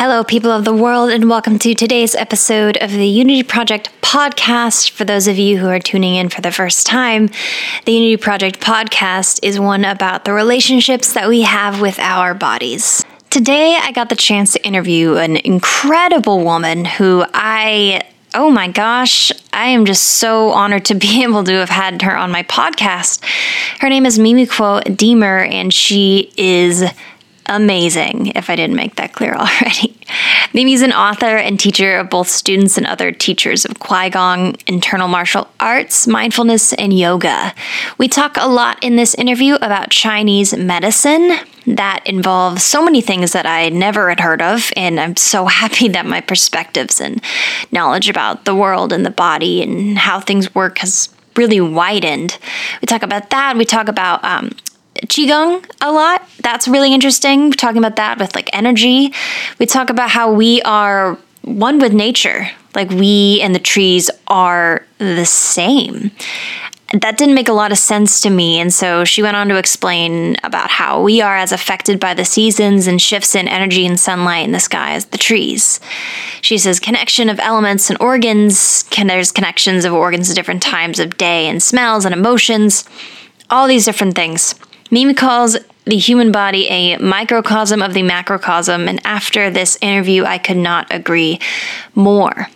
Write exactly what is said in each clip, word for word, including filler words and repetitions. Hello, people of the world, and welcome to today's episode of the Unity Project podcast. For those of you who are tuning in for the first time, the Unity Project podcast is one about the relationships that we have with our bodies. Today, I got the chance to interview an incredible woman who I... Oh my gosh, I am just so honored to be able to have had her on my podcast. Her name is Mimi Kuo-Deemer, and she is amazing, if I didn't make that clear already. Mimi's an author and teacher of both students and other teachers of qigong, internal martial arts, mindfulness, and yoga. We talk a lot in this interview about Chinese medicine. That involves so many things that I never had heard of, and I'm so happy that my perspectives and knowledge about the world and the body and how things work has really widened. We talk about that. We talk about um, qigong a lot. That's really interesting. We're talking about that with like energy. We talk about how we are one with nature. Like we and the trees are the same. That didn't make a lot of sense to me, and so she went on to explain about how we are as affected by the seasons and shifts in energy and sunlight in the sky as the trees. She says connection of elements and organs, can, there's connections of organs at different times of day and smells and emotions, all these different things. Mimi calls the human body a microcosm of the macrocosm, and after this interview, I could not agree more.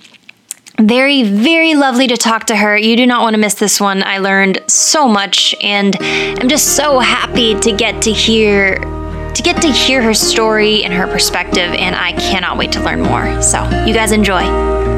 Very, very lovely to talk to her. You do not want to miss this one. I learned so much, and I'm just so happy to get to hear to get to hear her story and her perspective, and I cannot wait to learn more. So, you guys enjoy.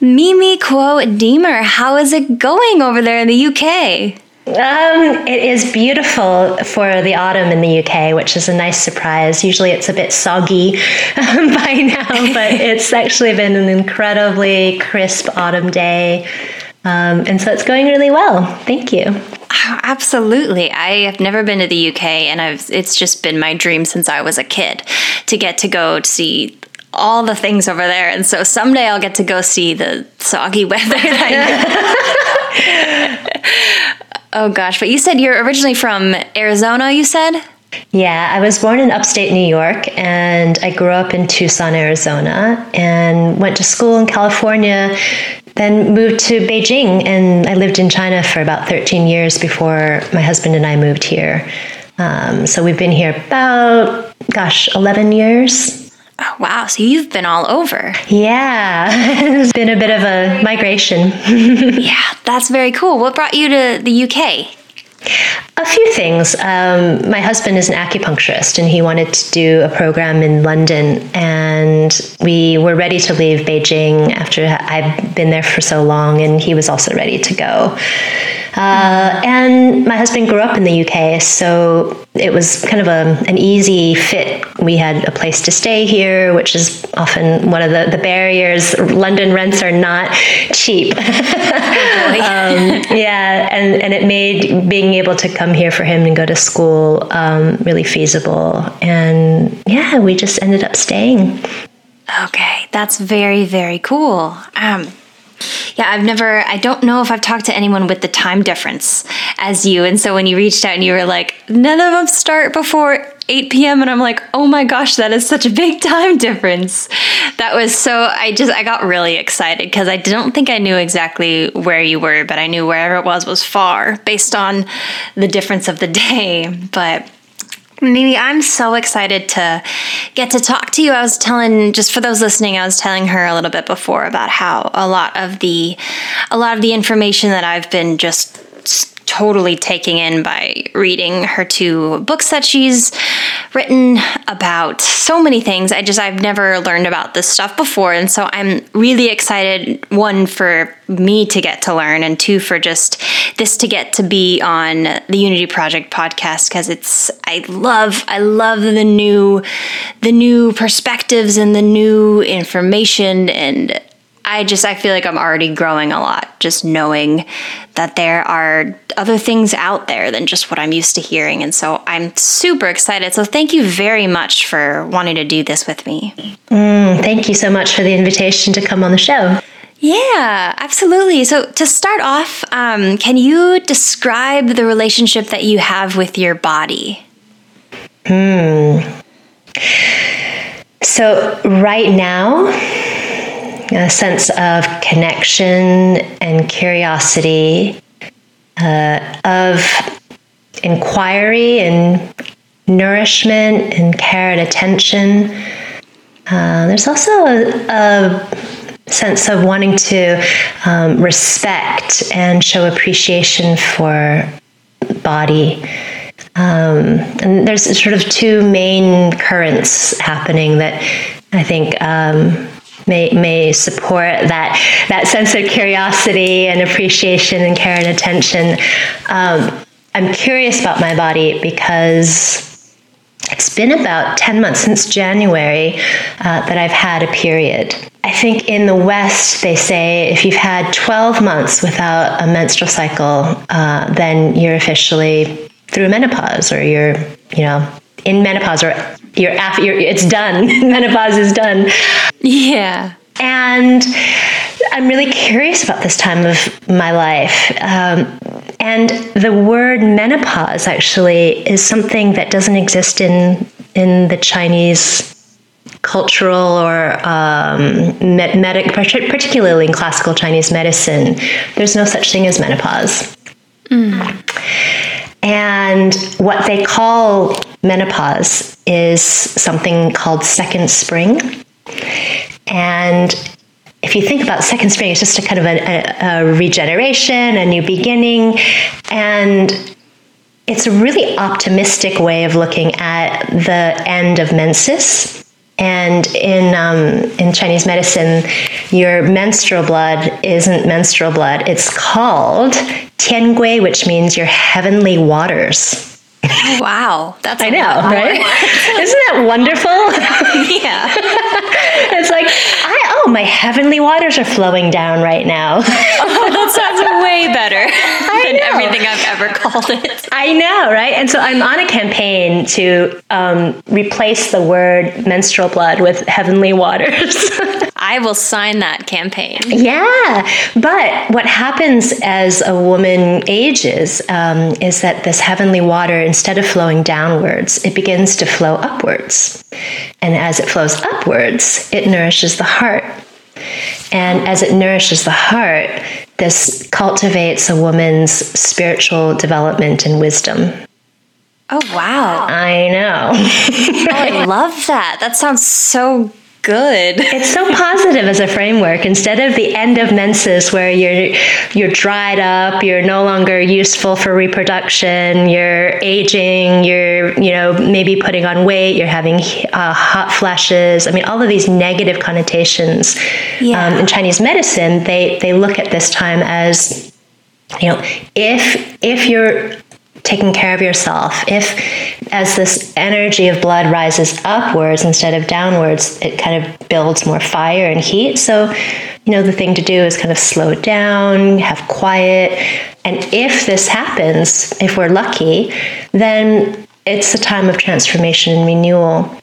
Mimi Kuo-Deemer, how is it going over there in the U K? Um, it is beautiful for the autumn in the U K, which is a nice surprise. Usually it's a bit soggy um, by now, but it's actually been an incredibly crisp autumn day. Um, and so it's going really well. Thank you. Oh, absolutely. I have never been to the U K, and I've, it's just been my dream since I was a kid to get to go to see all the things over there, and so someday I'll get to go see the soggy weather. Oh gosh, but you said you're originally from Arizona, you said? Yeah, I was born in upstate New York, and I grew up in Tucson, Arizona, and went to school in California, then moved to Beijing, and I lived in China for about thirteen years before my husband and I moved here. Um, so we've been here about, gosh, eleven years. Oh, wow. So you've been all over. Yeah. It's been a bit of a migration. Yeah, that's very cool. What brought you to the U K? A few things. Um, my husband is an acupuncturist, and he wanted to do a program in London. And we were ready to leave Beijing after I'd been there for so long, and he was also ready to go. Uh, and my husband grew up in the U K, so it was kind of a, an easy fit. We had a place to stay here, which is often one of the, the barriers. London rents are not cheap. um, yeah, and, and it made being able to come here for him and go to school um, really feasible. And yeah, we just ended up staying. Okay, that's very, very cool. Um Yeah, I've never, I don't know if I've talked to anyone with the time difference as you. And so when you reached out and you were like, none of them start before eight p.m. And I'm like, oh my gosh, that is such a big time difference. That was so, I just, I got really excited because I don't think I knew exactly where you were, but I knew wherever it was was far based on the difference of the day. But Mimi, I'm so excited to get to talk to you. I was telling, just for those listening, I was telling her a little bit before about how a lot of the, a lot of the information that I've been just totally taking in by reading her two books that she's written about so many things. I just, I've never learned about this stuff before. And so I'm really excited, one, for me to get to learn, and two, for just this to get to be on the Unity Project podcast, because it's, I love, I love the new, the new perspectives and the new information, and I just, I feel like I'm already growing a lot, just knowing that there are other things out there than just what I'm used to hearing. And so I'm super excited. So thank you very much for wanting to do this with me. Mm, thank you so much for the invitation to come on the show. Yeah, absolutely. So to start off, um, can you describe the relationship that you have with your body? Hmm. So right now, a sense of connection and curiosity, uh, of inquiry and nourishment and care and attention. Uh, there's also a, a sense of wanting to um, respect and show appreciation for body. Um, and there's sort of two main currents happening that I think um, May, may support that that sense of curiosity and appreciation and care and attention. Um, I'm curious about my body because it's been about ten months since January uh, that I've had a period. I think in the West, they say if you've had twelve months without a menstrual cycle, uh, then you're officially through menopause, or you're, you know, in menopause, or you're after, you're, it's done. Menopause is done. Yeah. And I'm really curious about this time of my life. Um, and the word menopause actually is something that doesn't exist in in the Chinese cultural or um, med- medic, particularly in classical Chinese medicine. There's no such thing as menopause. Mm. And what they call menopause is something called second spring. And if you think about second spring, it's just a kind of a, a, a regeneration, a new beginning. And it's a really optimistic way of looking at the end of menses. And in um, in Chinese medicine, your menstrual blood isn't menstrual blood. It's called tian gui, which means your heavenly waters. Oh, wow. That's I know, right? Isn't that wonderful? Yeah. It's like, I, oh, my heavenly waters are flowing down right now. Oh, that sounds way better than everything I've ever called it. I know, right? And so I'm on a campaign to um, replace the word menstrual blood with heavenly waters. I will sign that campaign. Yeah. But what happens as a woman ages um, is that this heavenly water, instead of flowing downwards, it begins to flow upwards. And as it flows upwards, it nourishes the heart. And as it nourishes the heart, this cultivates a woman's spiritual development and wisdom. Oh, wow. I know. Oh, I love that. That sounds so good. It's so positive as a framework. Instead of the end of menses, where you're you're dried up, you're no longer useful for reproduction, you're aging, you're you know maybe putting on weight, you're having uh, hot flashes. I mean, all of these negative connotations. Yeah. Um, in Chinese medicine, they they look at this time as, you know, if if you're taking care of yourself, if as this energy of blood rises upwards instead of downwards, it kind of builds more fire and heat. So, you know, the thing to do is kind of slow down, have quiet. And if this happens, if we're lucky, then it's a time of transformation and renewal.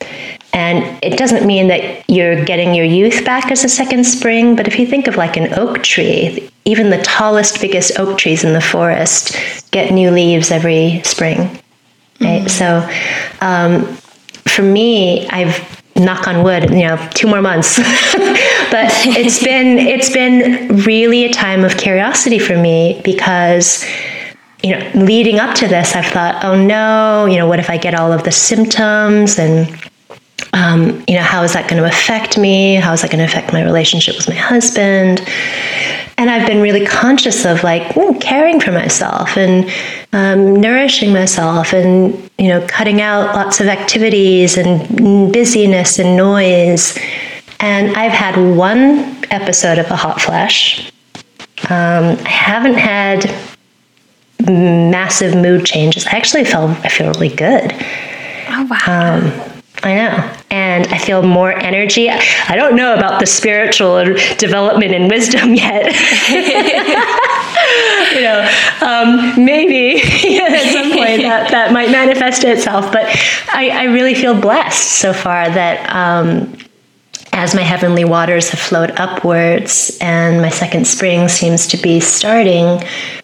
And it doesn't mean that you're getting your youth back as a second spring, but if you think of like an oak tree, even the tallest, biggest oak trees in the forest get new leaves every spring, right? Mm-hmm. So um, for me, I've, knock on wood, you know, two more months, but it's been, it's been really a time of curiosity for me because, you know, leading up to this, I've thought, oh no, you know, what if I get all of the symptoms and Um, you know, how is that going to affect me? How is that going to affect my relationship with my husband? And I've been really conscious of like ooh, caring for myself and um, nourishing myself and, you know, cutting out lots of activities and busyness and noise. And I've had one episode of a hot flash. Um, I haven't had massive mood changes. I actually feel, I feel really good. Oh, wow. Um, I know. and I feel more energy. I don't know about the spiritual development and wisdom yet. You know, um, maybe at some point that, that might manifest itself. But I, I really feel blessed so far that um, as my heavenly waters have flowed upwards and my second spring seems to be starting,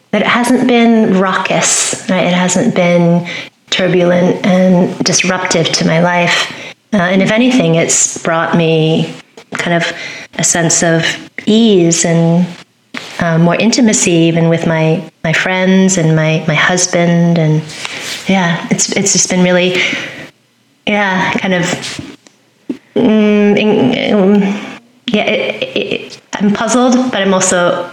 that it hasn't been raucous, right? It hasn't been turbulent and disruptive to my life. Uh, and if anything, it's brought me kind of a sense of ease and uh, more intimacy even with my, my friends and my, my husband. And yeah, it's it's just been really, yeah, kind of, mm, in, um, yeah, it, it, it, I'm puzzled, but I'm also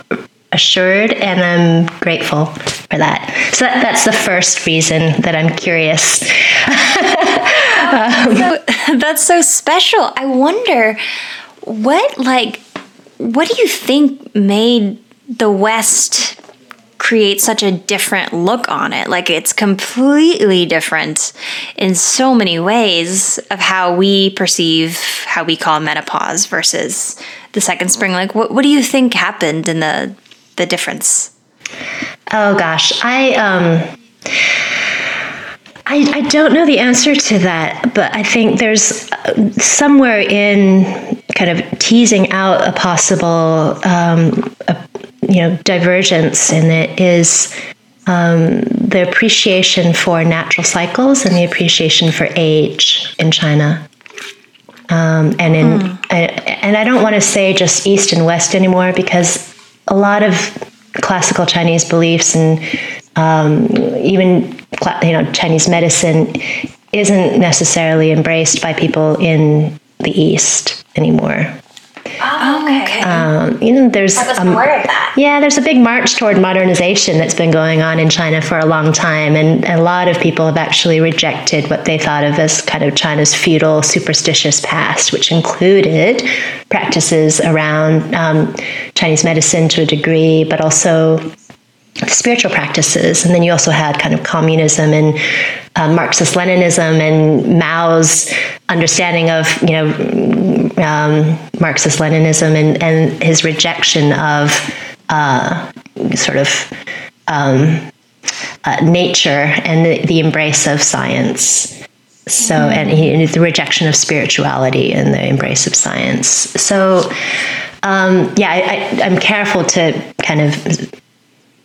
assured, and I'm grateful for that. So that, that's the first reason that I'm curious. Um, so, that's so special. I wonder what, like, what do you think made the West create such a different look on it? Like, it's completely different in so many ways of how we perceive, how we call menopause versus the second spring. Like, what, what do you think happened in the, the difference? Oh gosh, I, um, I, I don't know the answer to that, but I think there's somewhere in kind of teasing out a possible, um, a, you know, divergence in it is um, the appreciation for natural cycles and the appreciation for age in China. Um, and in mm. I, and I don't want to say just East and West anymore, because a lot of classical Chinese beliefs and um, even you know, Chinese medicine isn't necessarily embraced by people in the East anymore. Oh, okay. Um, you know, there's I wasn't um, aware of that. Yeah, there's a big march toward modernization that's been going on in China for a long time, and a lot of people have actually rejected what they thought of as kind of China's feudal, superstitious past, which included practices around um, Chinese medicine to a degree, but also spiritual practices. And then you also had kind of communism and uh, Marxist-Leninism and Mao's understanding of, you know, um, Marxist-Leninism and, and his rejection of uh, sort of um, uh, nature and the, the embrace of science. So, and, he, and the rejection of spirituality and the embrace of science. So, um, yeah, I, I, I'm careful to kind of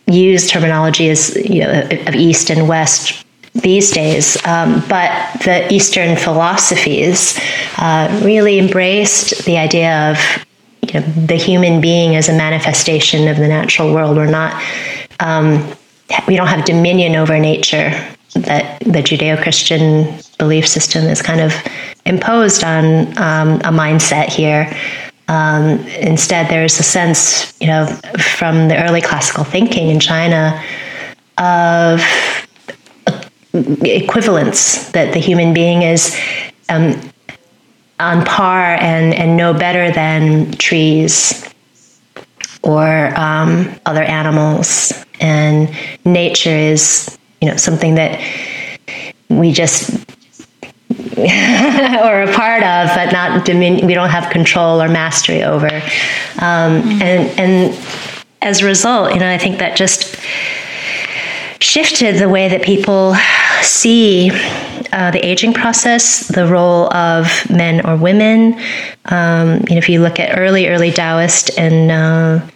use terminology as, you know, of East and West these days, um, but the Eastern philosophies uh, really embraced the idea of, you know, the human being as a manifestation of the natural world. We're not, um, we don't have dominion over nature that the Judeo-Christian belief system is kind of imposed on um, a mindset here. Um, instead, there is a sense, you know, from the early classical thinking in China of equivalence, that the human being is um, on par and, and no better than trees or um, other animals. And nature is, you know, something that we just or a part of, but not domin- we don't have control or mastery over. Um, mm-hmm. and, and as a result, you know, I think that just shifted the way that people see uh, the aging process, the role of men or women. Um, you know, if you look at early, early Taoist and uh,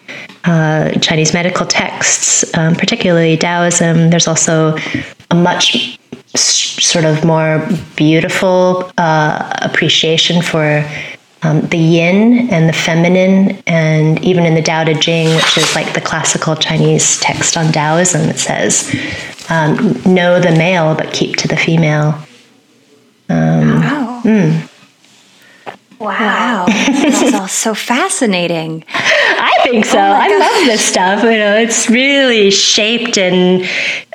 uh, Chinese medical texts, um, particularly Taoism, there's also a much sort of more beautiful uh, appreciation for um, the yin and the feminine. And even in the Tao Te Ching, which is like the classical Chinese text on Taoism, it says, um, know the male, but keep to the female. Um, wow. Mm. Wow. This is all so fascinating. I think so. Oh I gosh. love this stuff. You know, it's really shaped and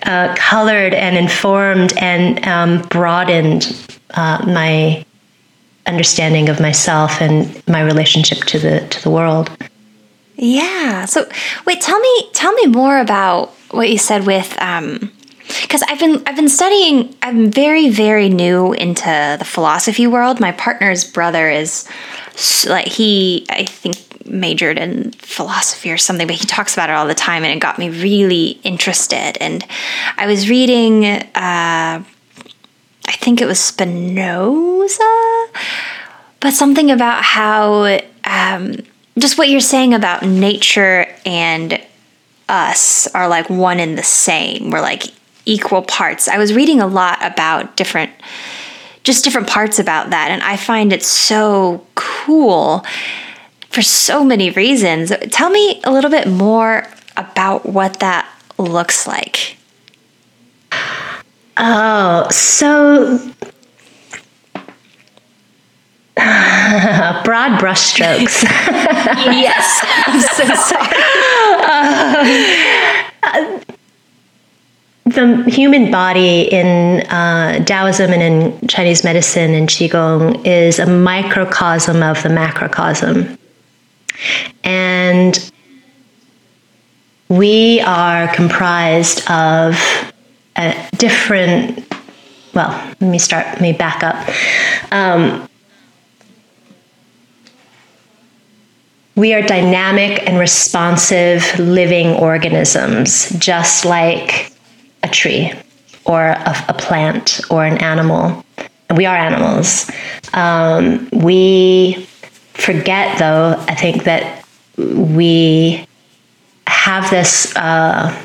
uh, colored and informed and um, broadened uh, my understanding of myself and my relationship to the to the world. Yeah. So, wait. Tell me. Tell me more about what you said with um, Because I've been I've been studying. I'm very very new into the philosophy world. My partner's brother is like he I think majored in philosophy or something, but he talks about it all the time, and it got me really interested. And I was reading. Uh, I think it was Spinoza, but something about how um, just what you're saying about nature and us are like one and the same. We're like equal parts. I was reading a lot about different, just different parts about that. And I find it so cool for so many reasons. Tell me a little bit more about what that looks like. Oh, so broad brushstrokes. Yes. I'm so sorry. Um, uh, the human body in uh, Taoism and in Chinese medicine and qigong is a microcosm of the macrocosm. And we are comprised of a different, well, let me start, let me back up. Um, we are dynamic and responsive living organisms, just like a tree or a, a plant or an animal. And we are animals. Um, we forget, though, I think that we have this uh,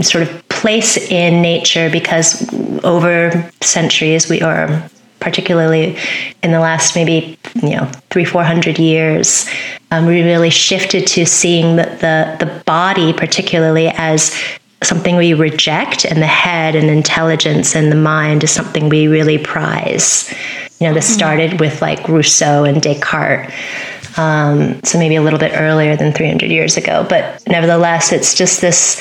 sort of place in nature because over centuries we are, particularly in the last maybe, you know, three, four hundred years, um, we really shifted to seeing the, the, the body particularly as something we reject, and the head and intelligence and the mind is something we really prize. You know, this started with like Rousseau and Descartes, um, so maybe a little bit earlier than three hundred years ago. But nevertheless, it's just this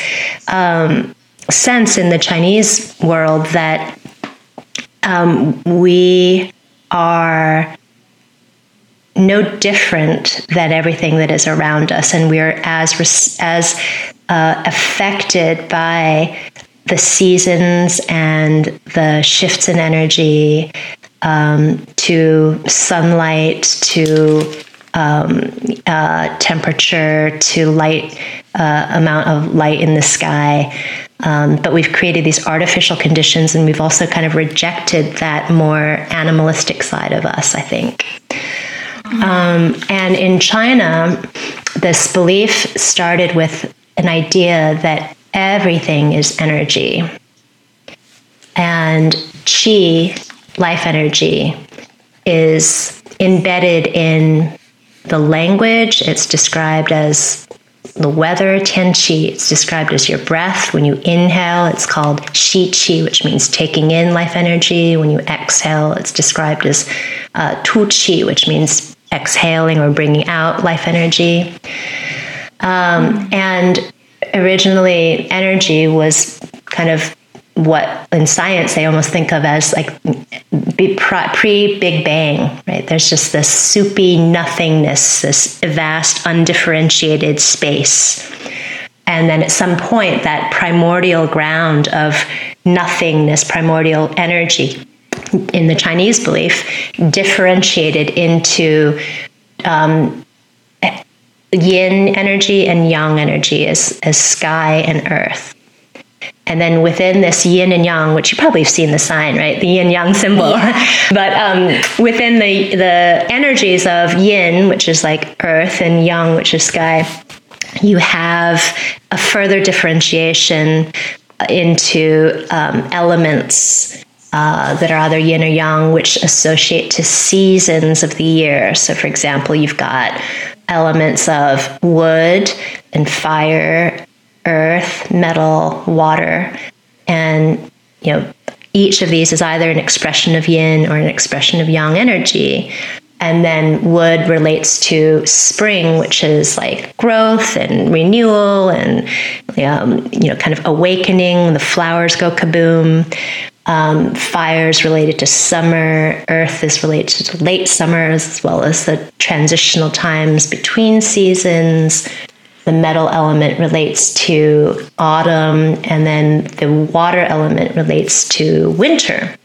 um, sense in the Chinese world that um, we are no different than everything that is around us, and we are as res- as uh, affected by the seasons and the shifts in energy, um, to sunlight, to um, uh, temperature, to light, uh, amount of light in the sky. Um, but we've created these artificial conditions, and we've also kind of rejected that more animalistic side of us, I think. Um, and in China, this belief started with an idea that everything is energy, and qi, life energy, is embedded in the language. It's described as the weather, tian qi. It's described as your breath. When you inhale, it's called shi qi, which means taking in life energy. When you exhale, it's described as uh, tu qi, which means exhaling or bringing out life energy. Um, and originally, energy was kind of what in science they almost think of as like pre-Big Bang, right? There's just this soupy nothingness, this vast, undifferentiated space. And then at some point, that primordial ground of nothingness, primordial energy, in the Chinese belief, differentiated into um, yin energy and yang energy as, as sky and earth. And then within this yin and yang, which you probably have seen the sign, right? The yin yang symbol. Yeah. But um, within the the energies of yin, which is like earth, and yang, which is sky, you have a further differentiation into um, elements uh, that are either yin or yang, which associate to seasons of the year. So, for example, you've got elements of wood and fire, earth, metal, water, and you know each of these is either an expression of yin or an expression of yang energy. And then wood relates to spring, which is like growth and renewal, and um, you know kind of awakening. The flowers go kaboom. Um, fire is related to summer. Earth is related to late summers, as well as the transitional times between seasons. The metal element relates to autumn, and then the water element relates to winter.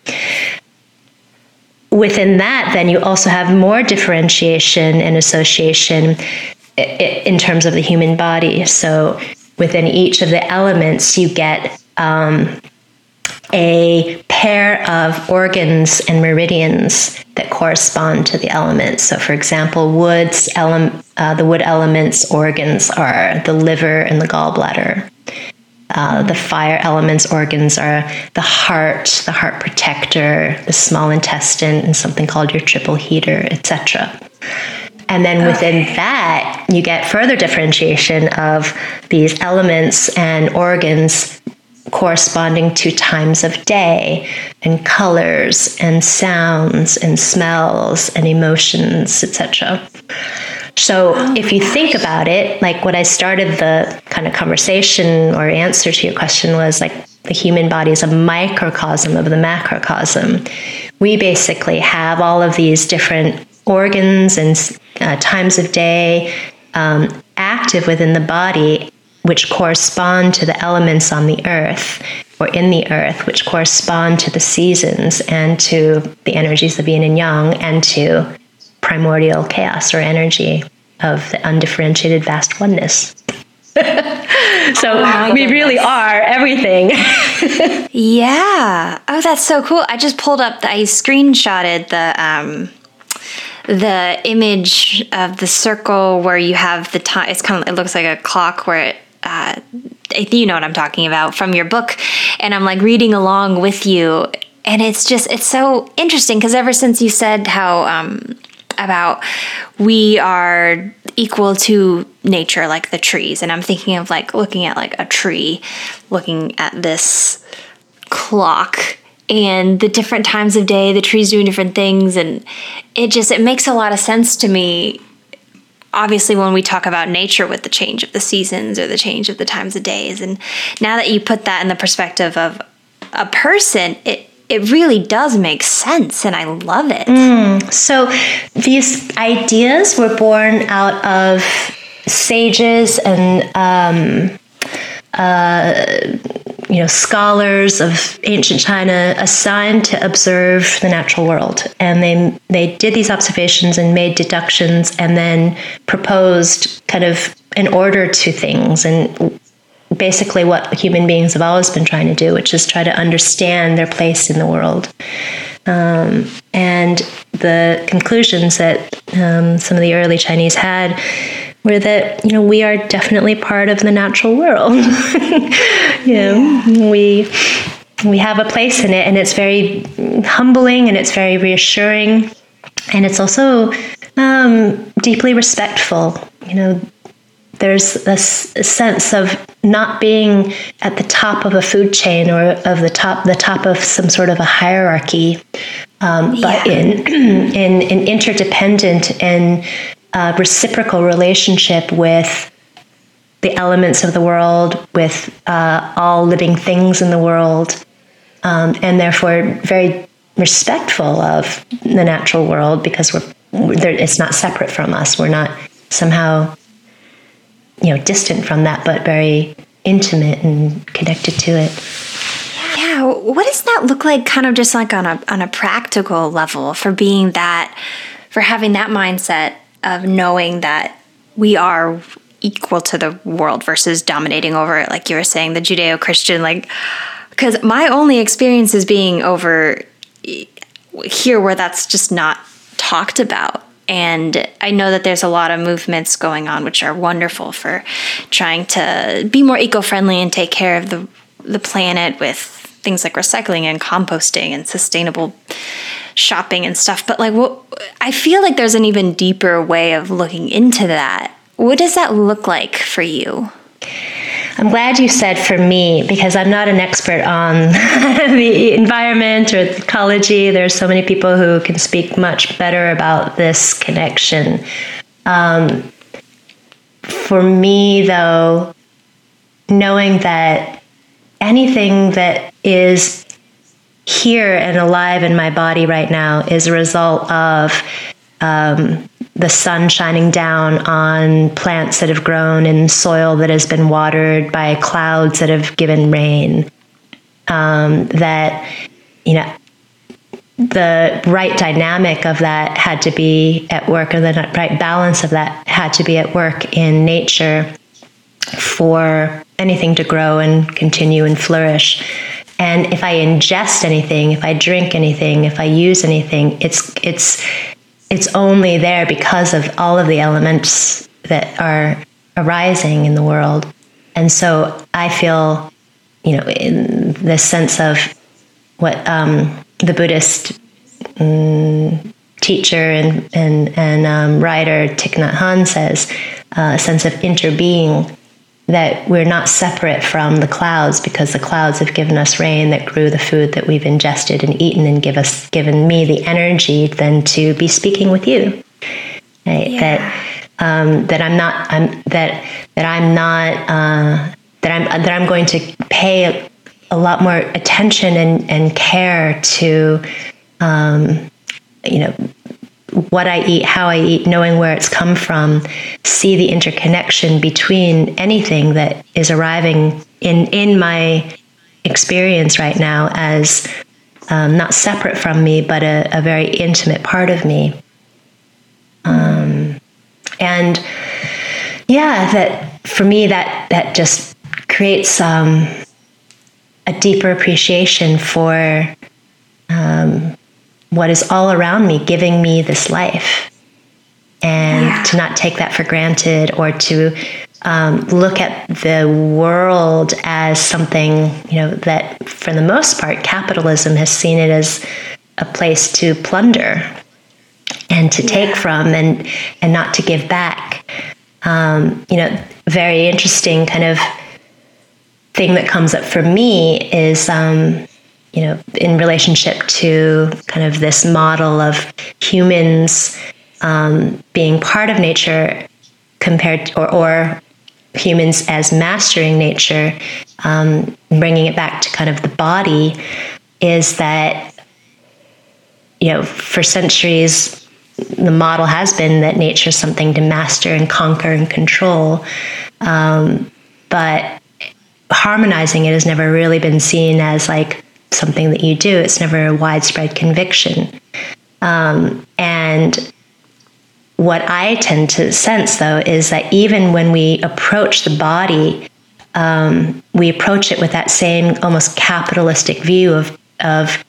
Within that, then you also have more differentiation and association in terms of the human body. So within each of the elements, you get um, a pair of organs and meridians that correspond to the elements. So, for example, wood's ele- uh, the wood element's organs are the liver and the gallbladder. Uh, the fire element's organs are the heart, the heart protector, the small intestine, and something called your triple heater, et cetera. And then within okay. that, you get further differentiation of these elements and organs corresponding to times of day and colors and sounds and smells and emotions, et cetera. So oh if you gosh. think about it, like what I started the kind of conversation or answer to your question was like the human body is a microcosm of the macrocosm. We basically have all of these different organs and uh, times of day um, active within the body, which correspond to the elements on the earth or in the earth, which correspond to the seasons and to the energies of yin and yang and to primordial chaos or energy of the undifferentiated vast oneness. So oh we goodness. really are everything. Yeah. Oh, that's so cool. I just pulled up, the, I screenshotted the... Um the image of the circle where you have the time, it's kind of, it looks like a clock where it, uh, you know what I'm talking about from your book. And I'm like reading along with you. And it's just, it's so interesting because ever since you said how, um, about we are equal to nature, like the trees. And I'm thinking of like looking at like a tree, looking at this clock and the different times of day, the trees doing different things. And it just, it makes a lot of sense to me. Obviously, when we talk about nature with the change of the seasons or the change of the times of days. And now that you put that in the perspective of a person, it, it really does make sense. And I love it. Mm. So these ideas were born out of sages and, um, Uh, you know, scholars of ancient China assigned to observe the natural world. And they they did these observations and made deductions and then proposed kind of an order to things. And basically what human beings have always been trying to do, which is try to understand their place in the world. Um, and the conclusions that um, some of the early Chinese had were that, you know, we are definitely part of the natural world. you know, yeah. we we have a place in it, and it's very humbling, and it's very reassuring, and it's also um, deeply respectful. You know, there's this sense of not being at the top of a food chain or of the top the top of some sort of a hierarchy, um, yeah. but in in an interdependent and Uh, reciprocal relationship with the elements of the world, with uh, all living things in the world, um, and therefore very respectful of the natural world because we're, we're it's not separate from us. We're not somehow, you know, distant from that, but very intimate and connected to it. Yeah. What does that look like? Kind of just like on a on a practical level for being that, for having that mindset of knowing that we are equal to the world versus dominating over it, like you were saying, the Judeo-Christian, like, because my only experience is being over here where that's just not talked about. And I know that there's a lot of movements going on, which are wonderful for trying to be more eco-friendly and take care of the the planet with things like recycling and composting and sustainable shopping and stuff, but like, what, I feel like there's an even deeper way of looking into that. What does that look like for you? I'm glad you said for me, because I'm not an expert on the environment or ecology. There's so many people who can speak much better about this connection. Um, for me, though, knowing that anything that is here and alive in my body right now is a result of um, the sun shining down on plants that have grown in soil that has been watered by clouds that have given rain. Um, that, you know, the right dynamic of that had to be at work, or the right balance of that had to be at work in nature for anything to grow and continue and flourish. And if I ingest anything, if I drink anything, if I use anything, it's it's it's only there because of all of the elements that are arising in the world. And so I feel, you know, in this sense of what um, the Buddhist um, teacher and and and um, writer Thich Nhat Hanh says, uh, a sense of interbeing. That we're not separate from the clouds because the clouds have given us rain that grew the food that we've ingested and eaten and give us, given me the energy then to be speaking with you. Right? Yeah. That um, that I'm not I'm that that I'm not uh, that I'm that I'm going to pay a lot more attention and, and care to um, you know, what I eat, how I eat, knowing where it's come from, see the interconnection between anything that is arriving in, in my experience right now as um, not separate from me, but a, a very intimate part of me. Um, and yeah, that for me, that, that just creates um, a deeper appreciation for um, what is all around me, giving me this life, and yeah. to not take that for granted, or to um, look at the world as something, you know, that for the most part, capitalism has seen it as a place to plunder and to yeah. take from and, and not to give back. Um, you know, very interesting kind of thing that comes up for me is, um, you know, in relationship to kind of this model of humans um, being part of nature compared to, or, or humans as mastering nature, um, bringing it back to kind of the body, is that, you know, for centuries, the model has been that nature is something to master and conquer and control. Um, but harmonizing it has never really been seen as like something that you do. It's never a widespread conviction. Um, and what I tend to sense, though, is that even when we approach the body, um, we approach it with that same almost capitalistic view of, of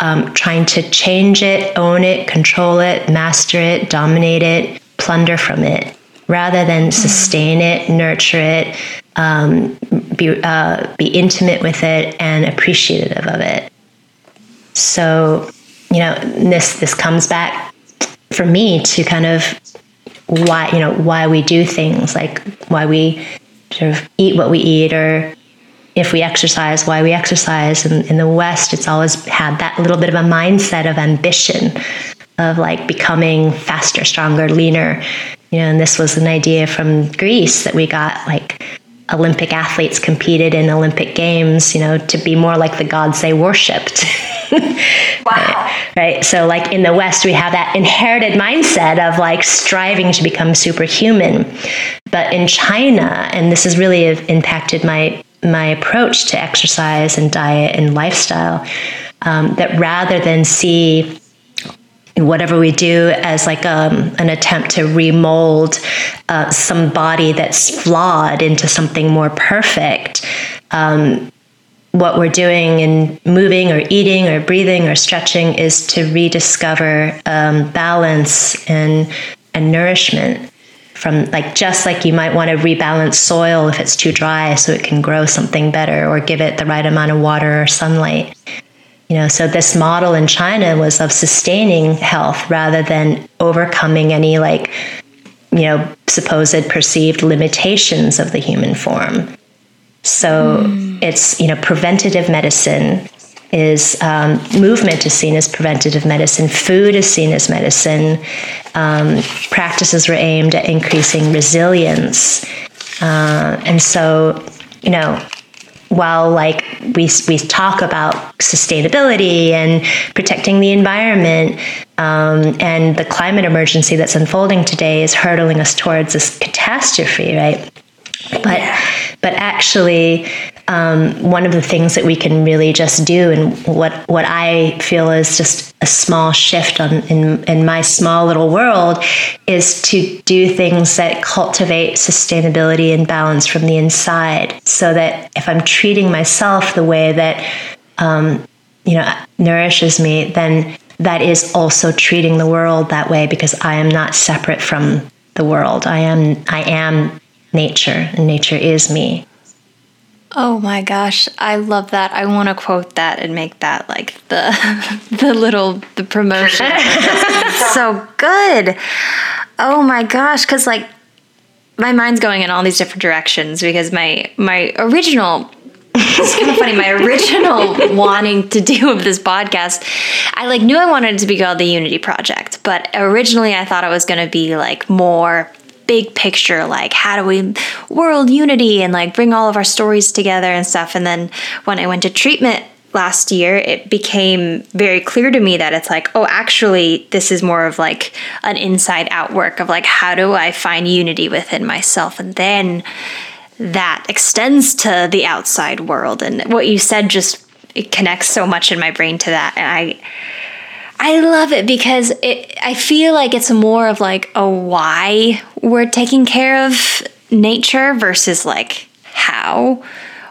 um, trying to change it, own it, control it, master it, dominate it, plunder from it, rather than sustain it, nurture it, um, be uh, be intimate with it and appreciative of it. So, you know, this this comes back for me to kind of why, you know, why we do things, like why we sort of eat what we eat, or if we exercise, why we exercise. And in the West, it's always had that little bit of a mindset of ambition, of like becoming faster, stronger, leaner. You know, and this was an idea from Greece that we got, like Olympic athletes competed in Olympic games, you know, to be more like the gods they worshipped. Wow. Right. So like in the West, we have that inherited mindset of like striving to become superhuman. But in China, and this has really impacted my, my approach to exercise and diet and lifestyle, um, that rather than see whatever we do as like um, an attempt to remold uh, some body that's flawed into something more perfect, um, what we're doing in moving or eating or breathing or stretching is to rediscover um, balance and and nourishment from, like, just like you might want to rebalance soil if it's too dry so it can grow something better, or give it the right amount of water or sunlight. You know, so this model in China was of sustaining health rather than overcoming any, like, you know, supposed perceived limitations of the human form. So mm. it's, you know, preventative medicine is, um, movement is seen as preventative medicine. Food is seen as medicine. Um, practices were aimed at increasing resilience. Uh, and so, you know, while like we we talk about sustainability and protecting the environment, Um, and the climate emergency that's unfolding today is hurtling us towards this catastrophe, right? But but actually, um, one of the things that we can really just do, and what what I feel is just a small shift on in in my small little world, is to do things that cultivate sustainability and balance from the inside. So that if I'm treating myself the way that um, you know nourishes me, then that is also treating the world that way, because I am not separate from the world. I am I am nature, and nature is me. Oh my gosh, I love that. I want to quote that and make that like the the little the promotion. It's so good. Oh my gosh, cuz like my mind's going in all these different directions, because my my original it's kind of funny. My original wanting to do of this podcast, I like knew I wanted it to be called the Unity Project, but originally I thought it was going to be like more big picture, like how do we world unity and like bring all of our stories together and stuff. And then when I went to treatment last year, it became very clear to me that it's like, oh, actually, this is more of like an inside out work of like, how do I find unity within myself? And then that extends to the outside world. And what you said just, it connects so much in my brain to that. And I I love it, because it I feel like it's more of like a why we're taking care of nature versus like how.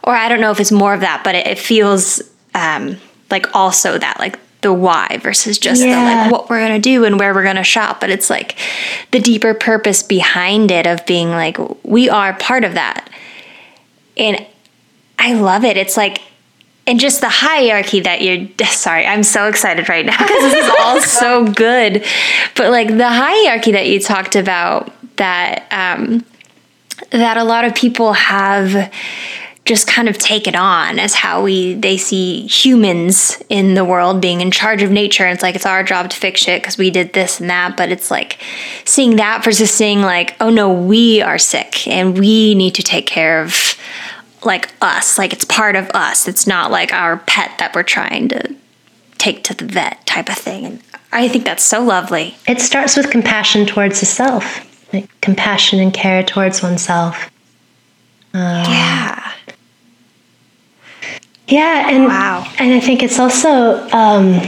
Or I don't know if it's more of that, but it, it feels um, like also that, like the why versus just yeah. the, like what we're going to do and where we're going to shop. But it's like the deeper purpose behind it of being like, we are part of that. And I love it. It's like, and just the hierarchy that you're, sorry, I'm so excited right now because this is all so good. But like the hierarchy that you talked about, that, um, that a lot of people have just kind of taken on as how we, they see humans in the world being in charge of nature. And it's like, it's our job to fix it because we did this and that. But it's like seeing that versus seeing like, oh no, we are sick and we need to take care of like us, like it's part of us. It's not like our pet that we're trying to take to the vet type of thing. And I think that's so lovely. It starts with compassion towards the self, like compassion and care towards oneself. Um, yeah. Yeah. And, wow. and I think it's also, um,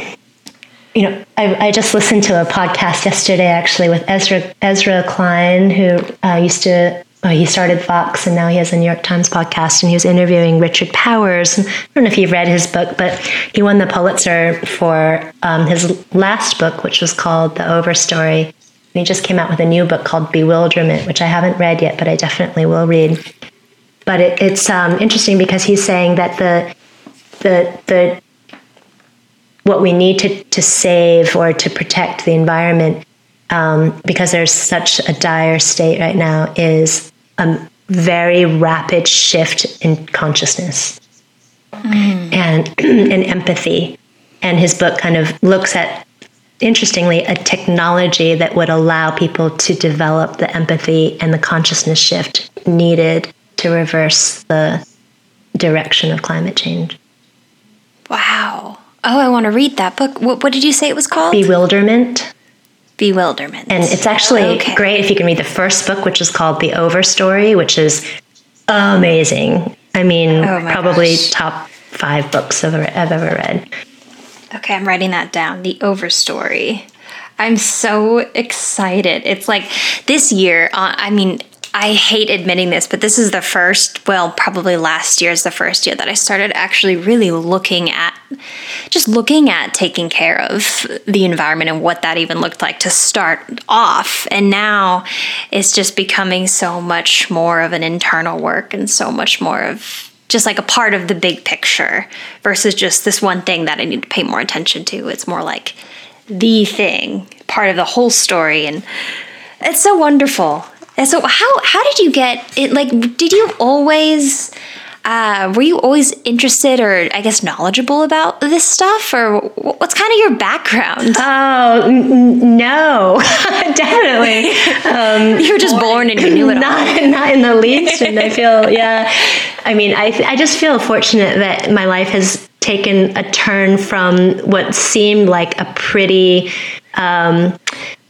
you know, I, I just listened to a podcast yesterday actually with Ezra, Ezra Klein, who uh, used to, Oh, he started Fox, and now he has a New York Times podcast, and he was interviewing Richard Powers. I don't know if you've read his book, but he won the Pulitzer for um, his last book, which was called The Overstory. And he just came out with a new book called Bewilderment, which I haven't read yet, but I definitely will read. But it, it's um, interesting because he's saying that the the the what we need to, to save or to protect the environment, um, because there's such a dire state right now, is a very rapid shift in consciousness mm. and and empathy. And his book kind of looks at, interestingly, a technology that would allow people to develop the empathy and the consciousness shift needed to reverse the direction of climate change. Wow. Oh, I want to read that book. What, what did you say it was called? Bewilderment. Bewilderment. And it's actually okay. great if you can read the first book, which is called The Overstory, which is amazing. I mean, oh probably gosh. top five books I've ever, I've ever read. Okay, I'm writing that down. The Overstory. I'm so excited. It's like this year, uh, I mean, I hate admitting this, but this is the first, well, probably last year is the first year that I started actually really looking at, just looking at taking care of the environment and what that even looked like to start off. And now it's just becoming so much more of an internal work and so much more of just like a part of the big picture versus just this one thing that I need to pay more attention to. It's more like the thing, part of the whole story. And it's so wonderful. And so how how did you get it? Like, did you always, uh, were you always interested or I guess knowledgeable about this stuff? Or what's kind of your background? Oh, n- no, definitely. Um, you were just born, born and you knew it not, all. Not in the least. And I feel, yeah, I mean, I I just feel fortunate that my life has taken a turn from what seemed like a pretty um,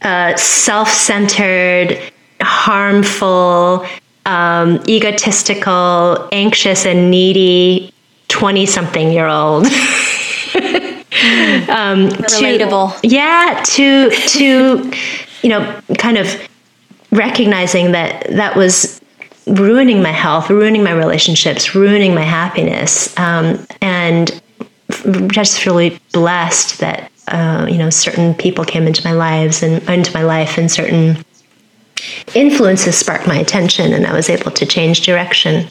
uh, self-centered, harmful, um, egotistical, anxious, and needy twenty-something-year-old. um, Relatable. To, yeah, to, to you know, kind of recognizing that that was ruining my health, ruining my relationships, ruining my happiness, um, and just really blessed that uh, you know certain people came into my lives and into my life, and certain influences sparked my attention, and I was able to change direction.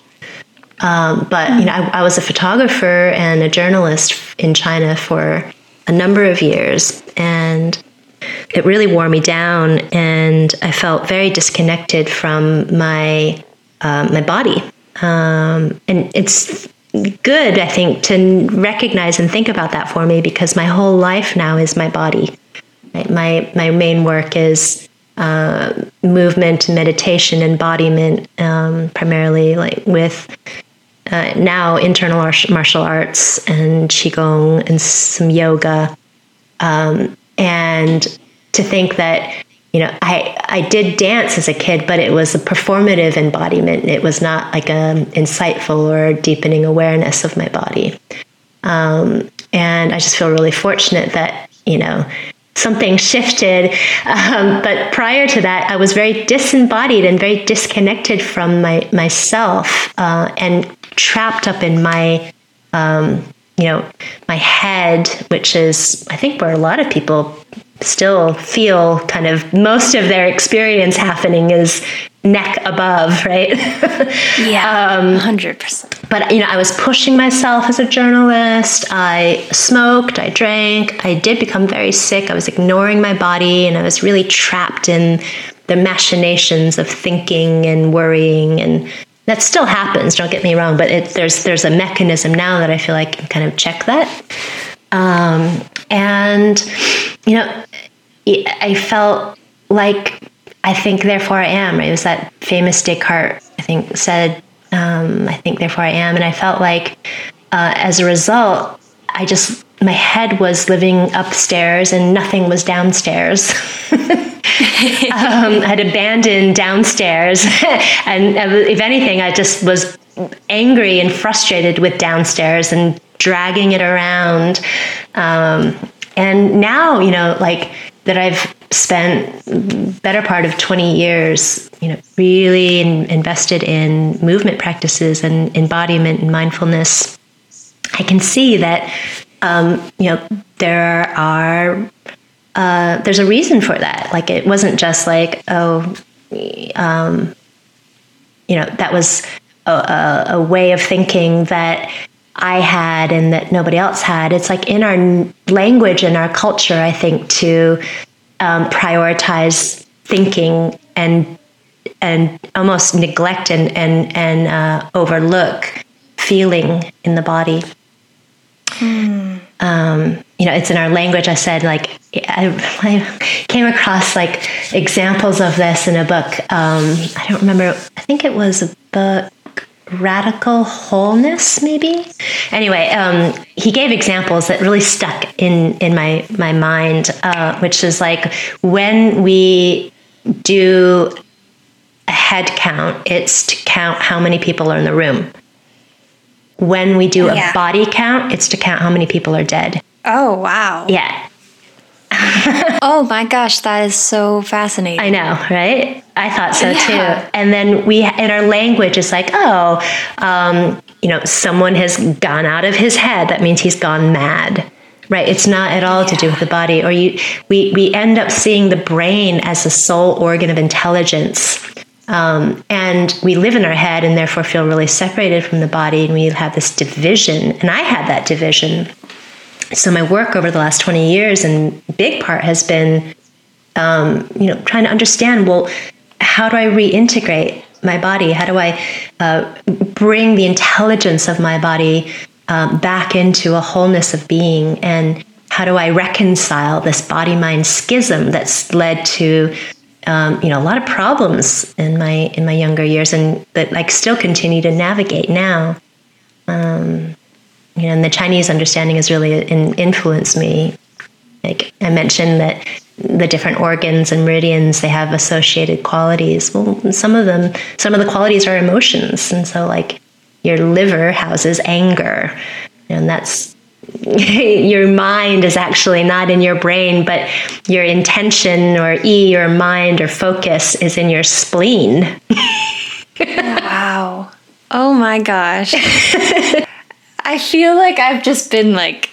Um, but mm. you know, I, I was a photographer and a journalist in China for a number of years, and it really wore me down, and I felt very disconnected from my uh, my body. Um, and it's good, I think, to recognize and think about that for me, because my whole life now is my body. Right? My my main work is uh, movement, meditation, embodiment, um, primarily like with uh, now internal martial arts and qigong and some yoga. Um, And to think that, you know, I, I did dance as a kid, but it was a performative embodiment. It was not like an insightful or deepening awareness of my body. Um, and I just feel really fortunate that, you know, something shifted. Um, but prior to that, I was very disembodied and very disconnected from my myself uh, and trapped up in my um you know, my head, which is, I think, where a lot of people still feel kind of most of their experience happening is neck above, right? Yeah, um, one hundred percent. But, you know, I was pushing myself as a journalist. I smoked, I drank, I did become very sick. I was ignoring my body, and I was really trapped in the machinations of thinking and worrying, and that still happens, don't get me wrong, but it, there's there's a mechanism now that I feel like I can kind of check that. Um, and, you know, I felt like, I think, therefore I am. Right? It was that famous Descartes, I think, said, um, I think, therefore I am. And I felt like, uh, as a result, I just, my head was living upstairs and nothing was downstairs. um, I had abandoned downstairs, and if anything, I just was angry and frustrated with downstairs and dragging it around. Um, and now, you know, like that, I've spent better part of twenty years, you know, really in, invested in movement practices and embodiment and mindfulness. I can see that, um, you know, there are. Uh, there's a reason for that. Like, it wasn't just like, oh, um, you know, that was a, a, a way of thinking that I had and that nobody else had. It's like in our language and our culture, I think, to um, prioritize thinking and and almost neglect and and and uh, overlook feeling in the body. Mm. Um, you know, it's in our language. I said, like, I, I came across like examples of this in a book. Um, I don't remember. I think it was a book, Radical Wholeness, maybe. Anyway, um, he gave examples that really stuck in, in my, my mind, uh, which is like when we do a head count, it's to count how many people are in the room. When we do yeah. a body count, it's to count how many people are dead. Oh, wow. Yeah. Oh, my gosh. That is so fascinating. I know, right? I thought so, yeah. too. And then we, in our language, it's like, oh, um, you know, someone has gone out of his head. That means he's gone mad, right? It's not at all yeah. to do with the body. Or you, we, we end up seeing the brain as the sole organ of intelligence. Um, and we live in our head and therefore feel really separated from the body, and we have this division. And I had that division. So my work over the last twenty years, and big part, has been, um, you know, trying to understand, well, how do I reintegrate my body? How do I uh, bring the intelligence of my body um, back into a wholeness of being? And how do I reconcile this body-mind schism that's led to Um, you know, a lot of problems in my in my younger years, and that like still continue to navigate now. Um, you know, and the Chinese understanding has really in, influenced me. Like I mentioned that the different organs and meridians, they have associated qualities. Well, some of them, some of the qualities are emotions. And so like your liver houses anger, and that's, your mind is actually not in your brain, but your intention or E or mind or focus is in your spleen. Wow. Oh my gosh. I feel like I've just been like,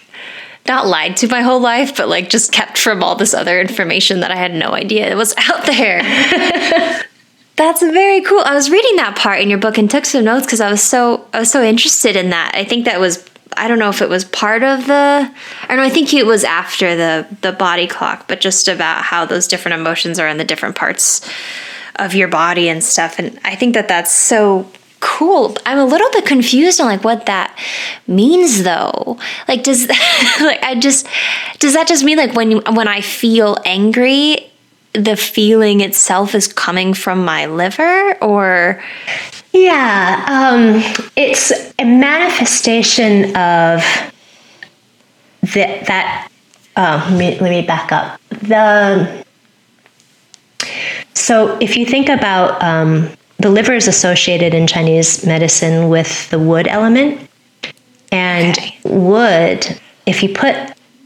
not lied to my whole life, but like just kept from all this other information that I had no idea it was out there. That's very cool. I was reading that part in your book and took some notes because I was so I was so interested in that. I think that was, I don't know if it was part of the, I don't know, I think it was after the, the body clock, but just about how those different emotions are in the different parts of your body and stuff. And I think that that's so cool. I'm a little bit confused on like what that means though. Like does like I just does that just mean like when you, when I feel angry, the feeling itself is coming from my liver, or yeah, um, it's a manifestation of the, that. Uh, let me, let me back up. The so if you think about um, the liver is associated in Chinese medicine with the wood element, and okay. wood. If you put,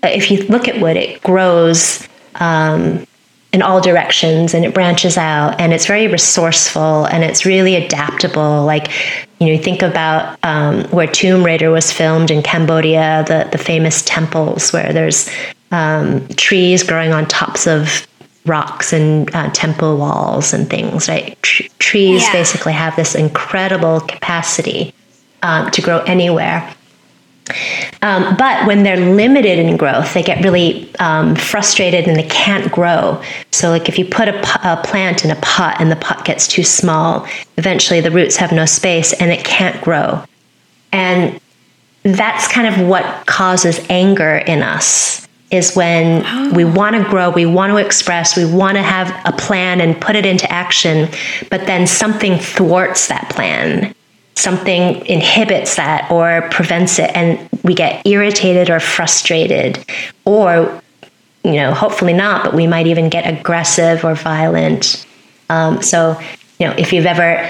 if you look at wood, it grows. Um, in all directions, and it branches out, and it's very resourceful, and it's really adaptable. Like, you know, you think about um, where Tomb Raider was filmed in Cambodia, the, the famous temples where there's um, trees growing on tops of rocks and uh, temple walls and things, right? Tr- trees yeah. basically have this incredible capacity um, to grow anywhere. Um, but when they're limited in growth, they get really um, frustrated and they can't grow. So like if you put a, p- a plant in a pot and the pot gets too small, eventually the roots have no space and it can't grow. And that's kind of what causes anger in us, is when oh. we want to grow, we want to express, we want to have a plan and put it into action, but then something thwarts that plan. Something inhibits that or prevents it, and we get irritated or frustrated, or, you know, hopefully not, but we might even get aggressive or violent. Um, so, you know, if you've ever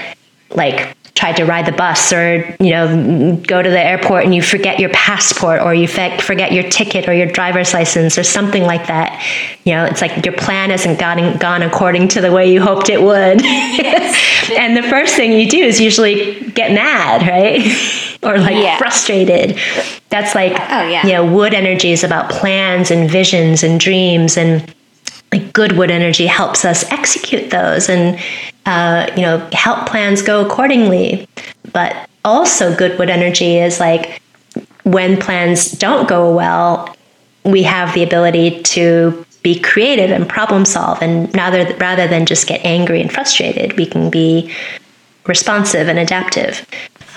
like tried to ride the bus, or, you know, go to the airport and you forget your passport, or you forget your ticket or your driver's license or something like that, you know, it's like your plan hasn't gotten, gone according to the way you hoped it would. Yes. And the first thing you do is usually get mad, right? Or like yeah. frustrated. That's like, oh, yeah. you know, wood energy is about plans and visions and dreams, and like good wood energy helps us execute those and, Uh, you know, help plans go accordingly. But also good wood energy is like when plans don't go well, we have the ability to be creative and problem solve. And rather, rather than just get angry and frustrated, we can be responsive and adaptive.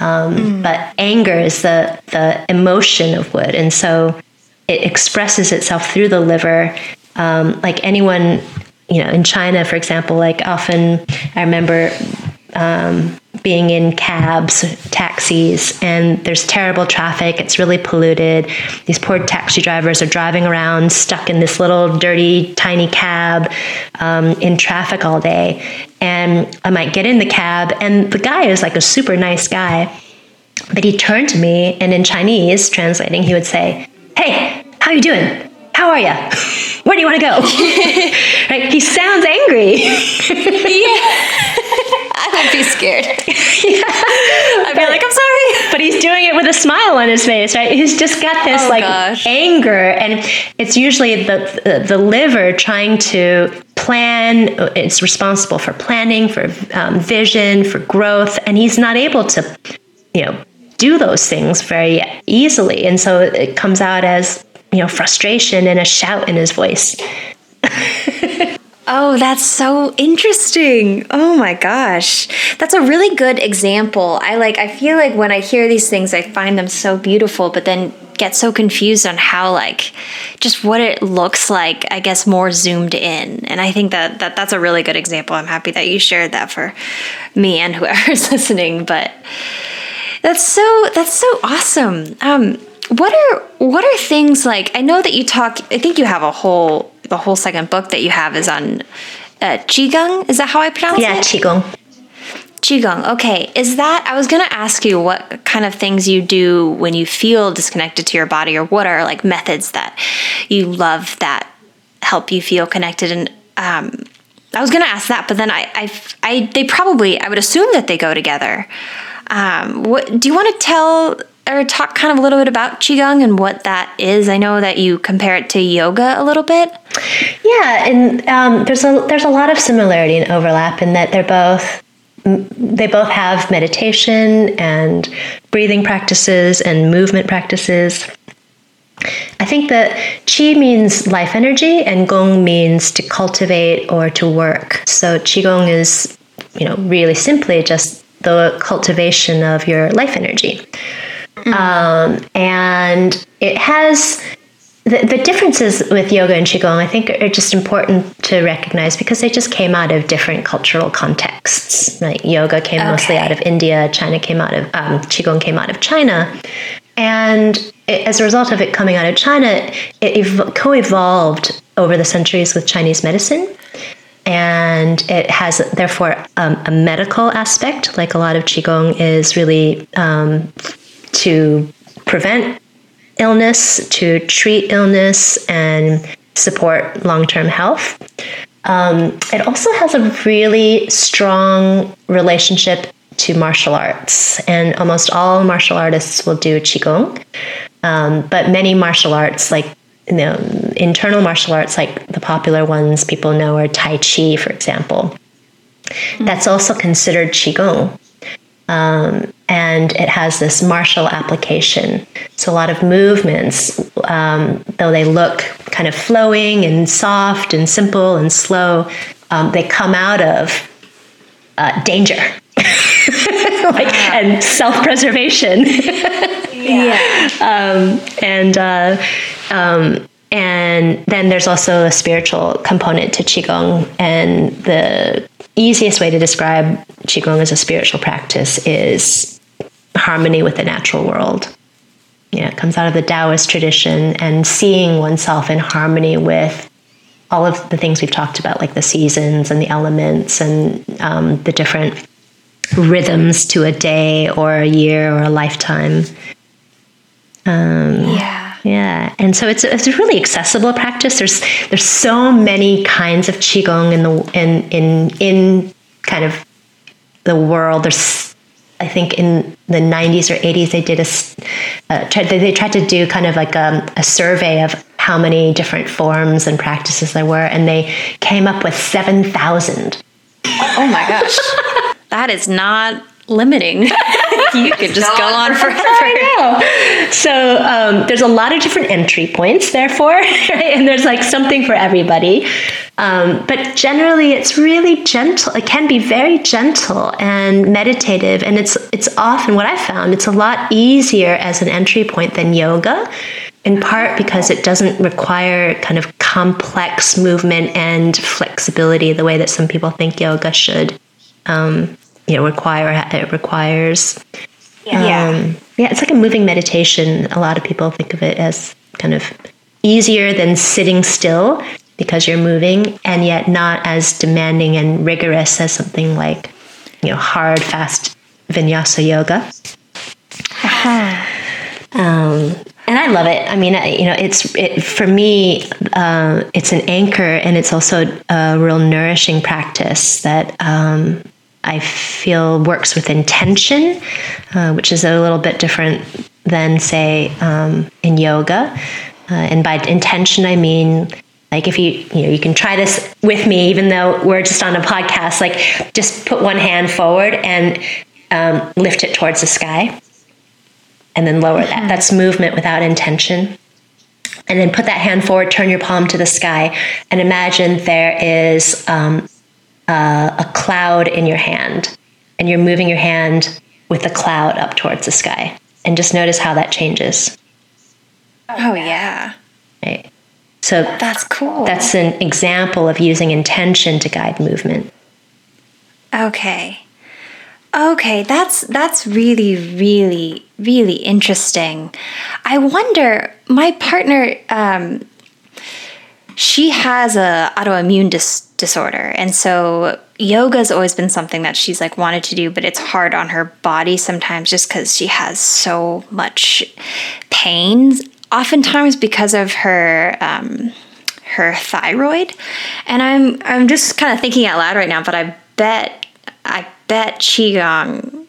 Um, mm. But anger is the, the emotion of wood. And so it expresses itself through the liver. Um, like anyone... You know, in China, for example, like often I remember um, being in cabs, taxis, and there's terrible traffic. It's really polluted. These poor taxi drivers are driving around stuck in this little dirty, tiny cab um, in traffic all day. And I might get in the cab, and the guy is like a super nice guy. But he turned to me, and in Chinese, translating, he would say, "Hey, how you doing? How are you? Where do you want to go?" Right? He sounds angry. Yeah. I would be scared. Yeah. I'd but, be like, "I'm sorry." But he's doing it with a smile on his face, right? He's just got this oh, like gosh. anger, and it's usually the, the the liver trying to plan. It's responsible for planning, for um, vision, for growth, and he's not able to, you know, do those things very easily, and so it comes out as, you know, frustration and a shout in his voice. Oh, that's so interesting. Oh my gosh. That's a really good example. I like, I feel like when I hear these things, I find them so beautiful, but then get so confused on how, like, just what it looks like, I guess, more zoomed in. And I think that, that that's a really good example. I'm happy that you shared that for me and whoever's listening, but that's so, that's so awesome. Um, What are what are things like, I know that you talk, I think you have a whole the whole second book that you have is on uh, qigong. Is that how I pronounce yeah, it? Yeah, qigong. Qigong. Okay. Is that, I was going to ask you what kind of things you do when you feel disconnected to your body, or what are like methods that you love that help you feel connected. And um, I was going to ask that, but then I, I, I, they probably, I would assume that they go together. Um, what do you want to tell or talk kind of a little bit about qigong and what that is? I know that you compare it to yoga a little bit. Yeah. And um, there's a, there's a lot of similarity and overlap in that they're both, They both have meditation and breathing practices and movement practices. I think that qi means life energy and gong means to cultivate or to work. So qigong is, you know, really simply just the cultivation of your life energy. Mm. Um, and it has... The, the differences with yoga and qigong, I think, are just important to recognize because they just came out of different cultural contexts. Like yoga came okay. mostly out of India, China came out of um, qigong came out of China, and it, as a result of it coming out of China, it ev- co-evolved over the centuries with Chinese medicine, and it has therefore um, a medical aspect. Like a lot of qigong is really um, to prevent illness, to treat illness and support long-term health. Um, it also has a really strong relationship to martial arts, and almost all martial artists will do qigong. Um, but many martial arts, like you know, internal martial arts, like the popular ones people know are Tai Chi, for example. Mm-hmm. That's also considered qigong. Um, and it has this martial application. So a lot of movements, um, though they look kind of flowing and soft and simple and slow, um, they come out of uh, danger like, and self-preservation. yeah. Um, and uh, um, and then there's also a spiritual component to qigong, and the easiest way to describe qigong as a spiritual practice is harmony with the natural world. You know, it comes out of the Taoist tradition and seeing oneself in harmony with all of the things we've talked about, like the seasons and the elements and um, the different rhythms to a day or a year or a lifetime. Um, yeah. Yeah. And so it's, it's a really accessible practice. There's there's so many kinds of qigong in the in in in kind of the world. There's I think in the nineties or eighties they did a uh, tried, they, they tried to do kind of like a, a survey of how many different forms and practices there were, and they came up with seven thousand. Oh my gosh. That is not limiting. You could just go on forever. I know. So um, there's a lot of different entry points, therefore, right? And there's like something for everybody. Um, but generally, it's really gentle. It can be very gentle and meditative, and it's it's often what I found. It's a lot easier as an entry point than yoga, in part because it doesn't require kind of complex movement and flexibility the way that some people think yoga should. Um, You know, require it requires. Yeah, um, yeah. It's like a moving meditation. A lot of people think of it as kind of easier than sitting still because you're moving, and yet not as demanding and rigorous as something like, you know, hard, fast vinyasa yoga. Uh-huh. Um, and I love it. I mean, I, you know, it's it, for me, uh, it's an anchor, and it's also a real nourishing practice that. Um, I feel works with intention, uh, which is a little bit different than, say, um, in yoga. Uh, and by intention, I mean, like if you, you know, you can try this with me, even though we're just on a podcast, like just put one hand forward and um, lift it towards the sky and then lower mm-hmm. that. That's movement without intention. And then put that hand forward, turn your palm to the sky, and imagine there is... Um, Uh, a cloud in your hand, and you're moving your hand with the cloud up towards the sky, and just notice how that changes. Oh yeah. Right. So that's cool. That's an example of using intention to guide movement. Okay. Okay, that's that's really, really, really interesting. I wonder, my partner um she has a autoimmune dis- disorder. And so yoga's always been something that she's like wanted to do, but it's hard on her body sometimes just because she has so much pain, oftentimes because of her um, her thyroid. And I'm I'm just kind of thinking out loud right now, but I bet I bet qigong.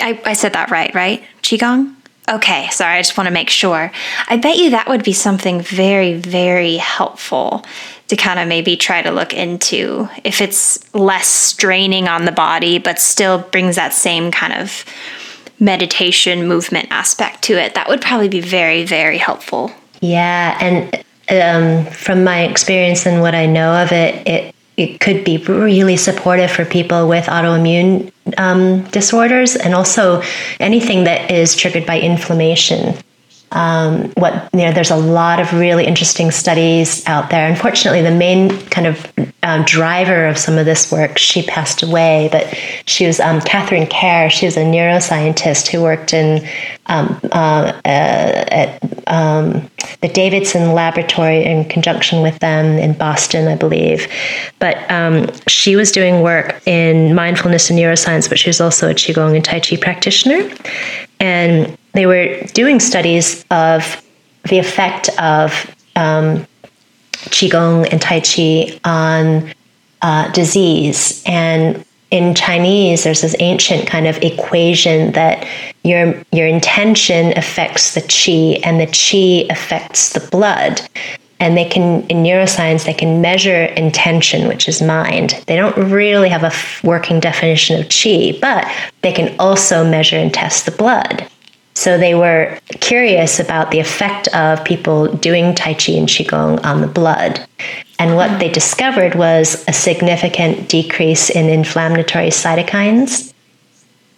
I, I said that right, right? Qigong? Okay, sorry, I just want to make sure. I bet you that would be something very, very helpful to kind of maybe try to look into if it's less straining on the body, but still brings that same kind of meditation movement aspect to it. That would probably be very, very helpful. Yeah, and um, from my experience and what I know of it, it It could be really supportive for people with autoimmune um, disorders and also anything that is triggered by inflammation. Um, what you know, there's a lot of really interesting studies out there. Unfortunately, the main kind of uh, driver of some of this work, she passed away, but she was um, Catherine Kerr. She was a neuroscientist who worked in um, uh, uh, at Um, the Davidson Laboratory in conjunction with them in Boston, I believe. But um, she was doing work in mindfulness and neuroscience, but she was also a Qigong and Tai Chi practitioner. And they were doing studies of the effect of um, Qigong and Tai Chi on uh, disease. And in Chinese, there's this ancient kind of equation that your your intention affects the qi and the qi affects the blood. And they can, in neuroscience, they can measure intention, which is mind. They don't really have a working definition of qi, but they can also measure and test the blood. So they were curious about the effect of people doing Tai Chi and Qigong on the blood. And what they discovered was a significant decrease in inflammatory cytokines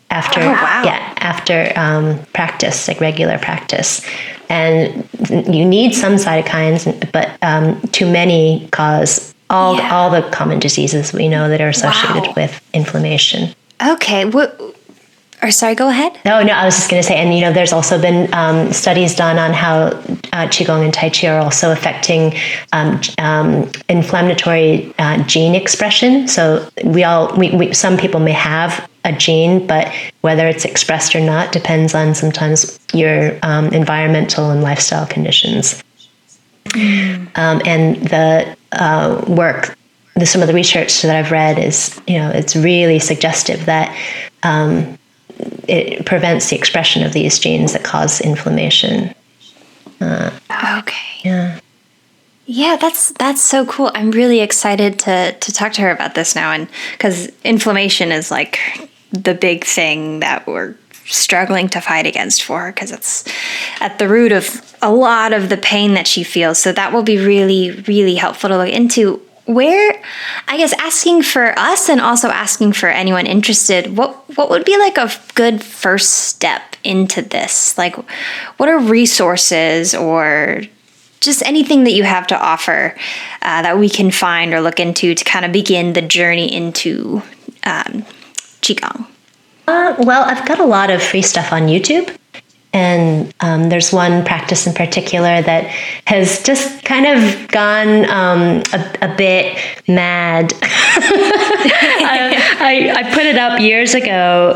after oh, wow. yeah, after um, practice, like regular practice. And you need some cytokines, but um, too many cause all, yeah. all the common diseases we know that are associated wow. with inflammation. Okay, what... Or sorry, go ahead. No, no, I was just going to say, and you know, there's also been um, studies done on how uh, Qigong and Tai Chi are also affecting um, um, inflammatory uh, gene expression. So we all, we, we some people may have a gene, but whether it's expressed or not depends on sometimes your um, environmental and lifestyle conditions. Mm. Um, and the uh, work, the, some of the research that I've read is, you know, it's really suggestive that. Um, It prevents the expression of these genes that cause inflammation. Uh, okay. Yeah. Yeah, that's that's so cool. I'm really excited to to talk to her about this now, and because inflammation is like the big thing that we're struggling to fight against for her, because it's at the root of a lot of the pain that she feels. So that will be really, really helpful to look into. Where, I guess, asking for us and also asking for anyone interested, what what would be like a good first step into this? Like, what are resources or just anything that you have to offer uh, that we can find or look into to kind of begin the journey into um, Qigong? Uh, well, I've got a lot of free stuff on YouTube. And um, there's one practice in particular that has just kind of gone um, a, a bit mad. I, I, I put it up years ago,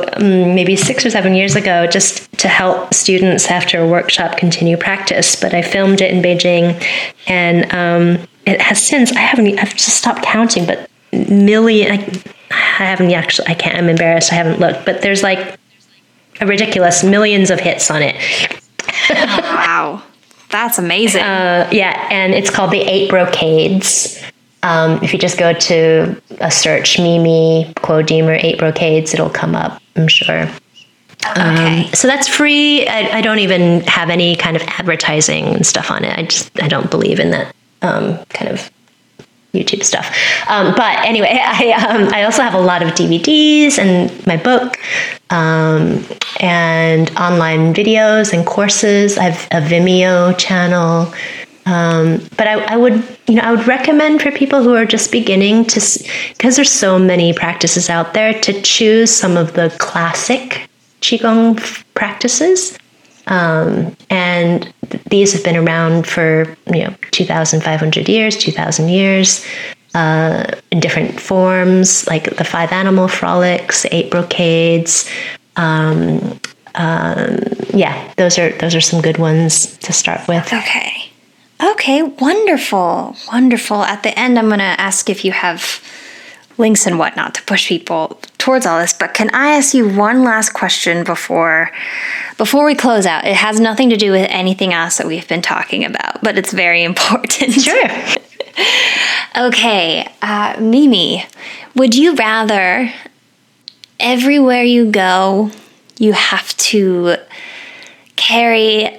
maybe six or seven years ago, just to help students after a workshop continue practice. But I filmed it in Beijing, and um, it has since, I haven't, I've just stopped counting, but million, I, I haven't actually, I can't, I'm embarrassed, I haven't looked, but there's like, a ridiculous millions of hits on it. Wow. That's amazing. Uh, yeah. And it's called the Eight Brocades. Um, if you just go to a search, Mimi Kuo-Deemer, Eight Brocades, it'll come up, I'm sure. Okay. Um, so that's free. I, I don't even have any kind of advertising and stuff on it. I just, I don't believe in that um, kind of YouTube stuff. Um, but anyway, I um, I also have a lot of D V Ds and my book um, and online videos and courses. I have a Vimeo channel. Um, but I, I would, you know, I would recommend for people who are just beginning to, because there's so many practices out there, to choose some of the classic Qigong practices. Um, and These have been around for, you know, two thousand five hundred years, two thousand years, uh, in different forms, like the five animal frolics, eight brocades. Um, um, yeah, those are those are some good ones to start with. Okay. Okay, wonderful, wonderful. At the end, I'm going to ask if you have links and whatnot to push people towards all this. But can I ask you one last question before before we close out? It has nothing to do with anything else that we've been talking about, but it's very important. Sure. Okay, uh, Mimi, would you rather everywhere you go, you have to carry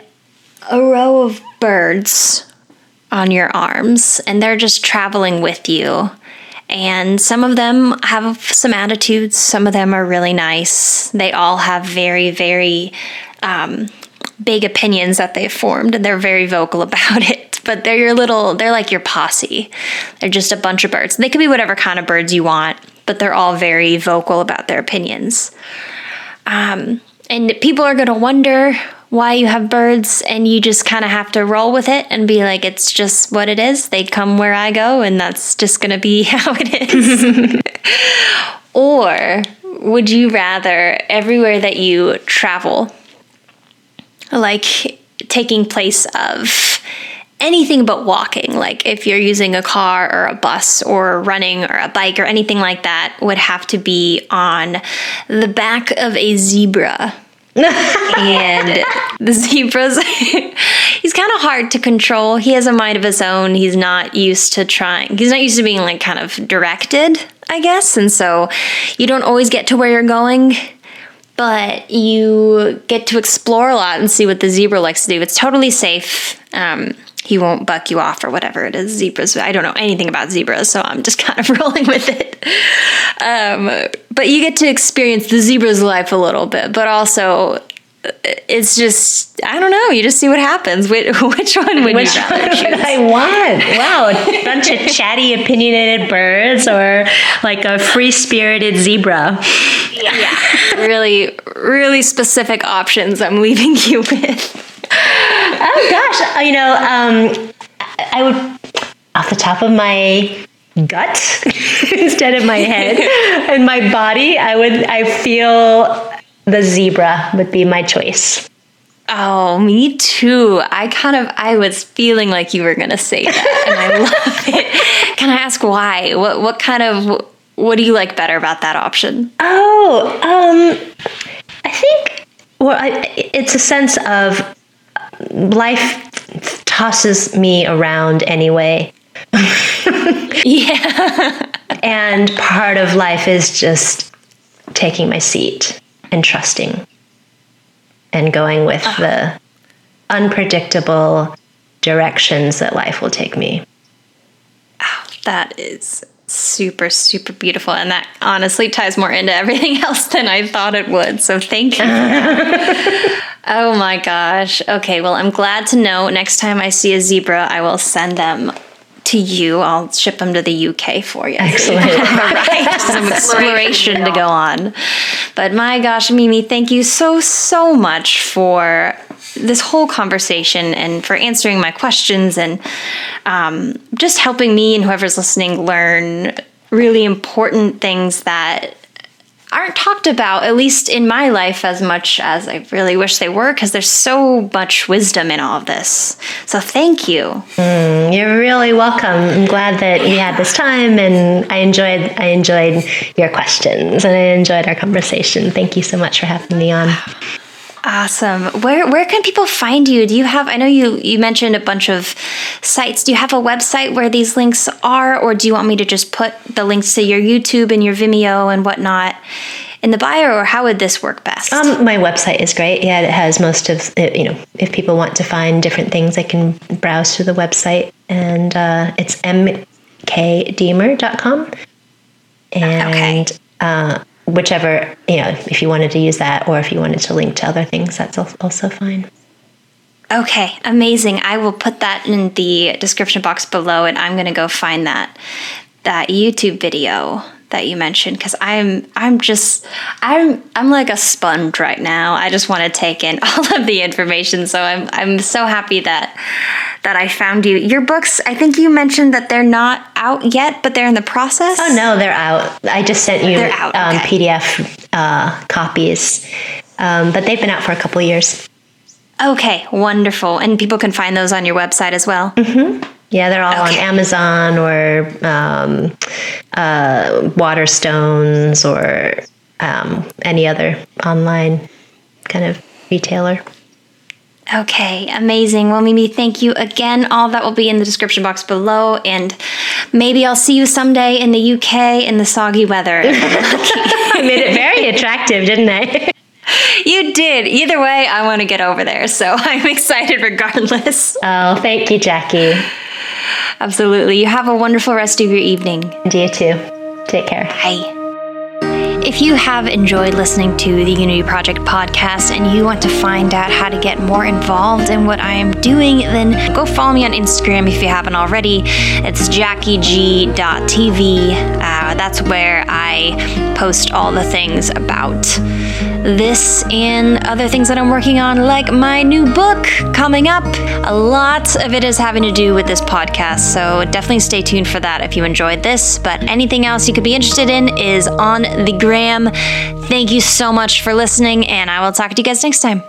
a row of birds on your arms, and they're just traveling with you? And some of them have some attitudes. Some of them are really nice. They all have very, very um, big opinions that they've formed, and they're very vocal about it. But they're your little, they're like your posse. They're just a bunch of birds. They could be whatever kind of birds you want, but they're all very vocal about their opinions. Um, and people are going to wonder why you have birds, and you just kind of have to roll with it and be like, it's just what it is. They come where I go, and that's just going to be how it is. Or would you rather everywhere that you travel, like taking place of anything but walking, like if you're using a car or a bus or running or a bike or anything like that, would have to be on the back of a zebra? And the zebra's he's kind of hard to control. He has a mind of his own. He's not used to trying. He's not used to being like kind of directed, I guess. And so you don't always get to where you're going, but you get to explore a lot and see what the zebra likes to do. It's totally safe. Um, he won't buck you off or whatever it is. Zebras, I don't know anything about zebras, so I'm just kind of rolling with it. Um, but you get to experience the zebra's life a little bit, but also it's just, I don't know, you just see what happens. Which, which one would which you rather choose? Which one would I want? Wow, a bunch of chatty, opinionated birds or like a free-spirited zebra. Yeah. Yeah. Really, really specific options I'm leaving you with. Oh gosh, you know, um, I would, off the top of my gut instead of my head and my body, I would, I feel the zebra would be my choice. Oh, me too. I kind of, I was feeling like you were going to say that, and I love it. Can I ask why? What, what kind of, what do you like better about that option? Oh, um, I think, well, I, it's a sense of, life tosses me around anyway. Yeah. And part of life is just taking my seat and trusting and going with oh. the unpredictable directions that life will take me. Oh, that is super, super beautiful. And that honestly ties more into everything else than I thought it would. So thank you. Oh my gosh. Okay. Well, I'm glad to know next time I see a zebra, I will send them to you. I'll ship them to the U K for you. Excellent. All right. Some exploration to go on. But my gosh, Mimi, thank you so, so much for this whole conversation and for answering my questions and um, just helping me and whoever's listening learn really important things that aren't talked about, at least in my life, as much as I really wish they were, because there's so much wisdom in all of this. So thank you. Mm, you're really welcome. I'm glad that we had this time, and I enjoyed I enjoyed your questions, and I enjoyed our conversation. Thank you so much for having me on. Awesome. Where where can people find you? Do you have, I know you, you mentioned a bunch of sites. Do you have a website where these links are, or do you want me to just put the links to your YouTube and your Vimeo and whatnot in the bio, or how would this work best? Um, my website is great. Yeah, it has most of, you know, if people want to find different things, they can browse through the website, and uh, it's m k deemer dot com. And okay. uh whichever, you know, if you wanted to use that or if you wanted to link to other things, that's also fine. Okay, amazing. I will put that in the description box below, and I'm going to go find that that YouTube video that you mentioned, because I'm I'm just I'm I'm like a sponge right now. I just want to take in all of the information. So I'm I'm so happy that that I found you. Your books, I think you mentioned that they're not out yet, but they're in the process. Oh no, they're out. I just sent you out, um, okay. P D F uh, copies, um, but they've been out for a couple of years. Okay, wonderful. And people can find those on your website as well. Mm-hmm. Yeah, they're all okay. on Amazon or um, uh, Waterstones or um, any other online kind of retailer. Okay, amazing. Well, Mimi, thank you again. All that will be in the description box below. And maybe I'll see you someday in the U K in the soggy weather. I made it very attractive, didn't I? You did. Either way, I want to get over there. So I'm excited regardless. Oh, thank you, Jackie. Absolutely. You have a wonderful rest of your evening. And you too. Take care. Bye. If you have enjoyed listening to the Unity Project podcast and you want to find out how to get more involved in what I am doing, then go follow me on Instagram if you haven't already. It's jackie g dot t v. Uh, that's where I post all the things about this and other things that I'm working on, like my new book coming up. A lot of it is having to do with this podcast, so definitely stay tuned for that if you enjoyed this. But anything else you could be interested in is on the Thank you so much for listening, and I will talk to you guys next time.